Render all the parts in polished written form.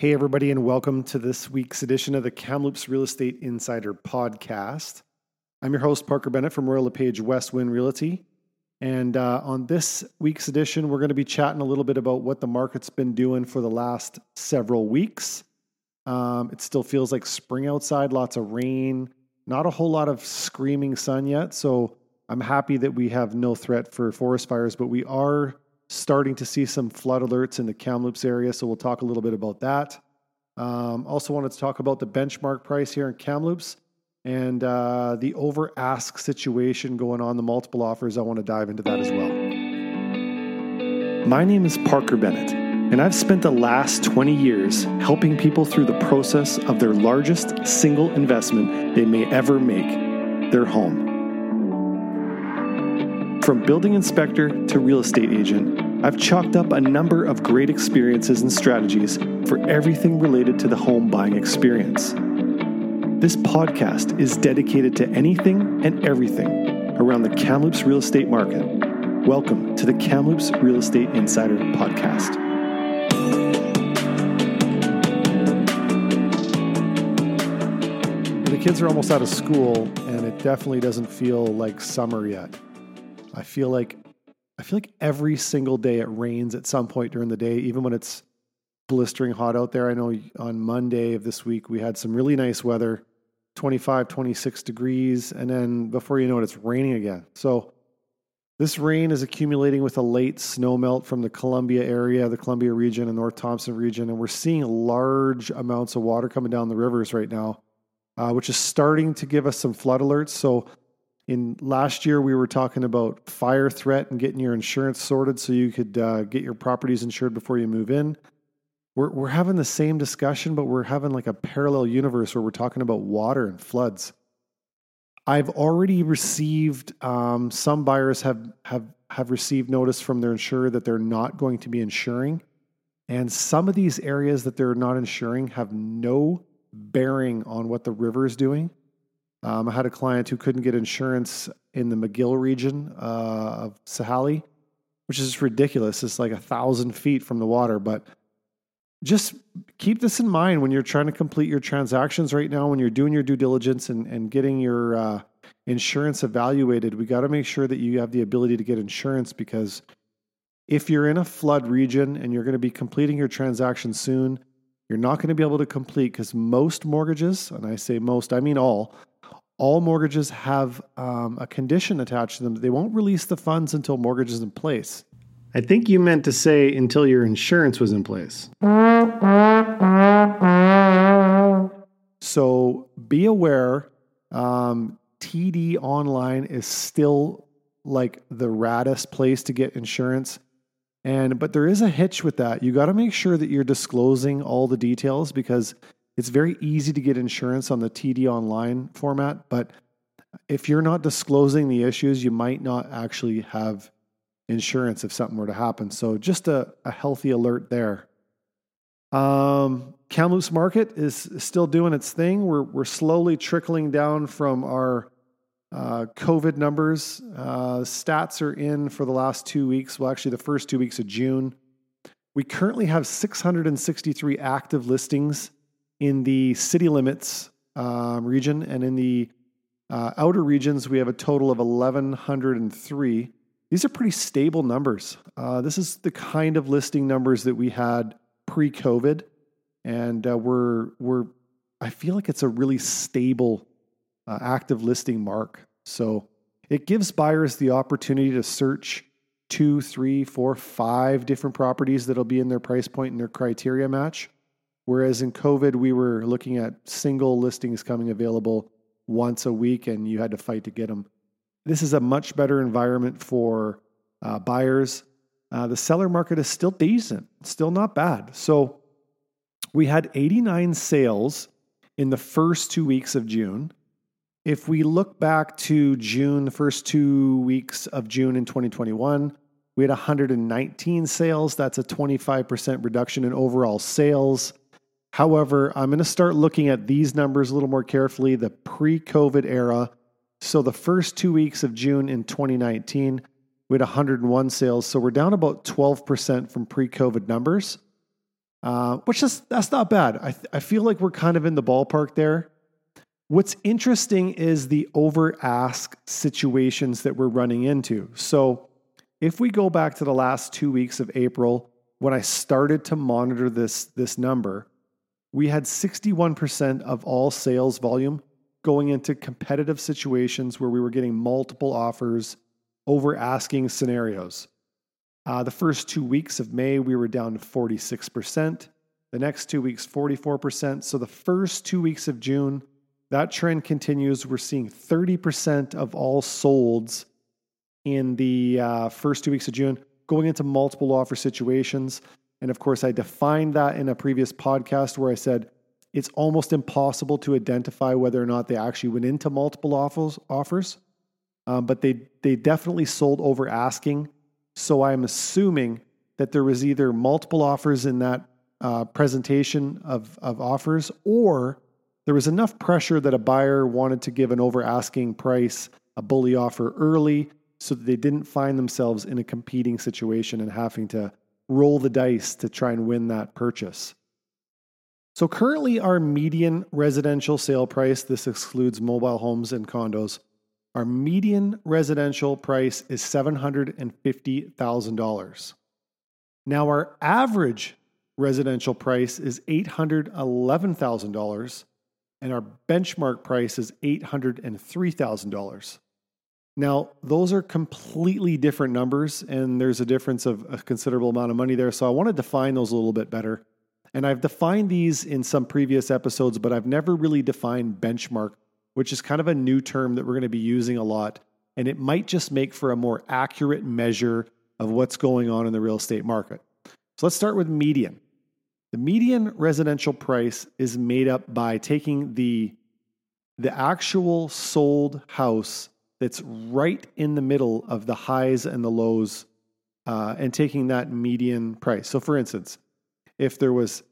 Hey everybody, and welcome to this week's edition of the Kamloops Real Estate Insider Podcast. I'm your host, Parker Bennett from Royal LePage West Wind Realty. And on this week's edition, we're going to be chatting a little bit about what the market's been doing for the last several weeks. It still feels like spring outside, lots of rain, not a whole lot of screaming sun yet. So I'm happy that we have no threat for forest fires, but we are starting to see some flood alerts in the Kamloops area, so we'll talk a little bit about that. Also wanted to talk about the benchmark price here in Kamloops and the over-ask situation going on, the multiple offers. I want to dive into that as well. My name is Parker Bennett, and I've spent the last 20 years helping people through the process of their largest single investment they may ever make, their home. From building inspector to real estate agent, I've chalked up a number of great experiences and strategies for everything related to the home buying experience. This podcast is dedicated to anything and everything around the Kamloops real estate market. Welcome to the Kamloops Real Estate Insider Podcast. The kids are almost out of school, and it definitely doesn't feel like summer yet. I feel like every single day it rains at some point during the day, even when it's blistering hot out there. I know on Monday of this week, we had some really nice weather, 25, 26 degrees. And then before you know it, it's raining again. So this rain is accumulating with a late snow melt from the Columbia area, the Columbia region and North Thompson region. And we're seeing large amounts of water coming down the rivers right now, which is starting to give us some flood alerts. So in last year, we were talking about fire threat and getting your insurance sorted so you could get your properties insured before you move in. We're having the same discussion, but we're having like a parallel universe where we're talking about water and floods. I've already received, some buyers have received notice from their insurer that they're not going to be insuring. And some of these areas that they're not insuring have no bearing on what the river is doing. I had a client who couldn't get insurance in the McGill region of Sahali, which is ridiculous. It's like 1,000 feet from the water. But just keep this in mind when you're trying to complete your transactions right now, when you're doing your due diligence and getting your insurance evaluated. We got to make sure that you have the ability to get insurance, because if you're in a flood region and you're going to be completing your transaction soon, you're not going to be able to complete, because most mortgages, and I say most, I mean all mortgages have a condition attached to them. They won't release the funds until mortgage is in place. I think you meant to say until your insurance was in place. So be aware, TD Online is still like the raddest place to get insurance. But there is a hitch with that. You got to make sure that you're disclosing all the details, because it's very easy to get insurance on the TD Online format, but if you're not disclosing the issues, you might not actually have insurance if something were to happen. So just a healthy alert there. Kamloops market is still doing its thing. We're slowly trickling down from our COVID numbers. Stats are in for the last 2 weeks. Well, actually, the first 2 weeks of June. We currently have 663 active listings in the city limits region, and in the outer regions, we have a total of 1,103. These are pretty stable numbers. This is the kind of listing numbers that we had pre-COVID, and I feel like it's a really stable active listing mark. So it gives buyers the opportunity to search 2, 3, 4, 5 different properties that'll be in their price point and their criteria match. Whereas in COVID, we were looking at single listings coming available once a week, and you had to fight to get them. This is a much better environment for buyers. The seller market is still decent, still not bad. So we had 89 sales in the first 2 weeks of June. If we look back to June, the first 2 weeks of June in 2021, we had 119 sales. That's a 25% reduction in overall sales. However, I'm going to start looking at these numbers a little more carefully, the pre-COVID era. So the first 2 weeks of June in 2019, we had 101 sales. So we're down about 12% from pre-COVID numbers. which is, that's not bad. I feel like we're kind of in the ballpark there. What's interesting is the over-ask situations that we're running into. So if we go back to the last 2 weeks of April, when I started to monitor this number, we had 61% of all sales volume going into competitive situations where we were getting multiple offers, over-asking scenarios. The first 2 weeks of May, we were down to 46%. The next 2 weeks, 44%. So the first 2 weeks of June, that trend continues. We're seeing 30% of all solds in the first 2 weeks of June going into multiple offer situations. And of course, I defined that in a previous podcast where I said it's almost impossible to identify whether or not they actually went into multiple offers. But they definitely sold over asking. So I'm assuming that there was either multiple offers in that presentation of offers, or there was enough pressure that a buyer wanted to give an over-asking price, a bully offer early, so that they didn't find themselves in a competing situation and having to roll the dice to try and win that purchase. So currently our median residential sale price, this excludes mobile homes and condos, our median residential price is $750,000. Now our average residential price is $811,000. And our benchmark price is $803,000. Now, those are completely different numbers, and there's a difference of a considerable amount of money there. So I want to define those a little bit better. And I've defined these in some previous episodes, but I've never really defined benchmark, which is kind of a new term that we're going to be using a lot. And it might just make for a more accurate measure of what's going on in the real estate market. So let's start with median. The median residential price is made up by taking the actual sold house that's right in the middle of the highs and the lows and taking that median price. So for instance, if there was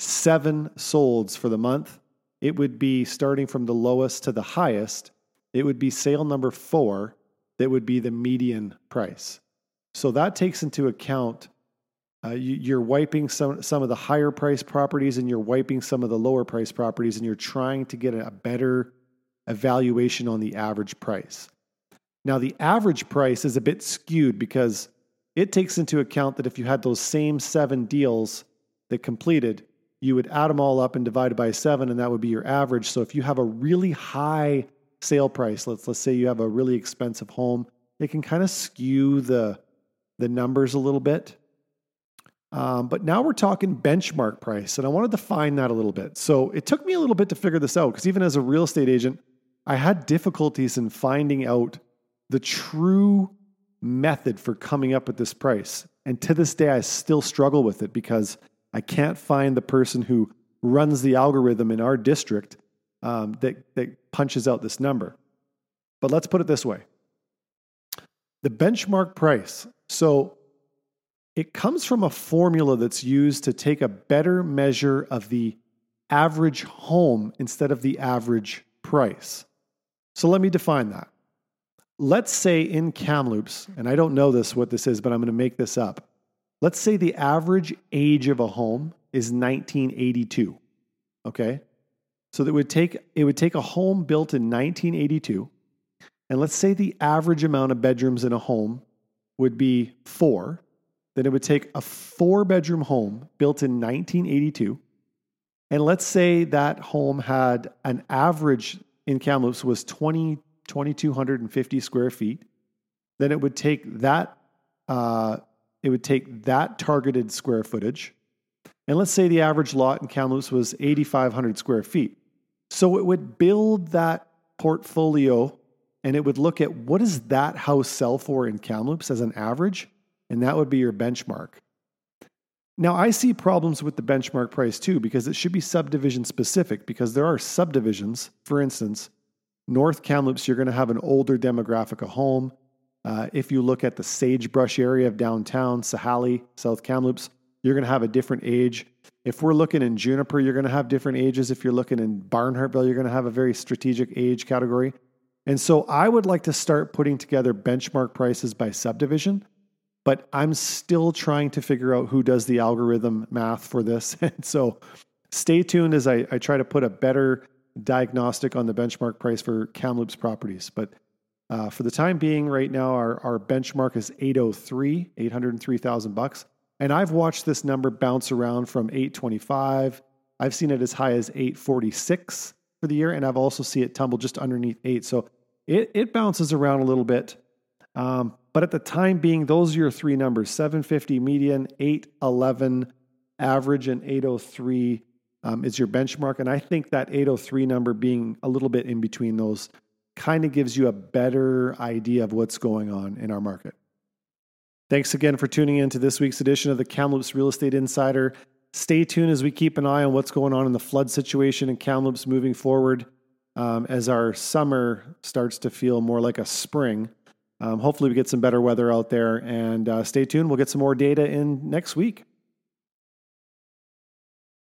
7 solds for the month, it would be starting from the lowest to the highest. It would be sale number 4 that would be the median price. So that takes into account you're wiping some of the higher price properties and you're wiping some of the lower price properties, and you're trying to get a better evaluation on the average price. Now, the average price is a bit skewed because it takes into account that if you had those same 7 deals that completed, you would add them all up and divide it by 7, and that would be your average. So if you have a really high sale price, let's say you have a really expensive home, it can kind of skew the numbers a little bit. But now we're talking benchmark price, and I want to define that a little bit. So it took me a little bit to figure this out, because even as a real estate agent, I had difficulties in finding out the true method for coming up with this price. And to this day, I still struggle with it because I can't find the person who runs the algorithm in our district that punches out this number. But let's put it this way. The benchmark price. So it comes from a formula that's used to take a better measure of the average home instead of the average price. So let me define that. Let's say in Kamloops, and I don't know this what this is, but I'm going to make this up. Let's say the average age of a home is 1982. Okay? So that it would take a home built in 1982, and let's say the average amount of bedrooms in a home would be 4. Then it would take a 4-bedroom home built in 1982. And let's say that home had an average in Kamloops was 2,250 square feet. Then it would take that targeted square footage. And let's say the average lot in Kamloops was 8,500 square feet. So it would build that portfolio, and it would look at what does that house sell for in Kamloops as an average? And that would be your benchmark. Now, I see problems with the benchmark price too, because it should be subdivision specific, because there are subdivisions. For instance, North Kamloops, you're going to have an older demographic of home. If you look at the Sagebrush area of downtown, Sahali, South Kamloops, you're going to have a different age. If we're looking in Juniper, you're going to have different ages. If you're looking in Barnhartville, you're going to have a very strategic age category. And so I would like to start putting together benchmark prices by subdivision, but I'm still trying to figure out who does the algorithm math for this. And so stay tuned as I try to put a better diagnostic on the benchmark price for Kamloops properties. But for the time being right now, our benchmark is $803,000. And I've watched this number bounce around from 825. I've seen it as high as 846 for the year. And I've also seen it tumble just underneath 8. So it bounces around a little bit. But at the time being, those are your three numbers: 750 median, 811 average, and 803 is your benchmark. And I think that 803 number being a little bit in between those kind of gives you a better idea of what's going on in our market. Thanks again for tuning in to this week's edition of the Kamloops Real Estate Insider. Stay tuned as we keep an eye on what's going on in the flood situation in Kamloops moving forward as our summer starts to feel more like a spring. Hopefully we get some better weather out there, and stay tuned. We'll get some more data in next week.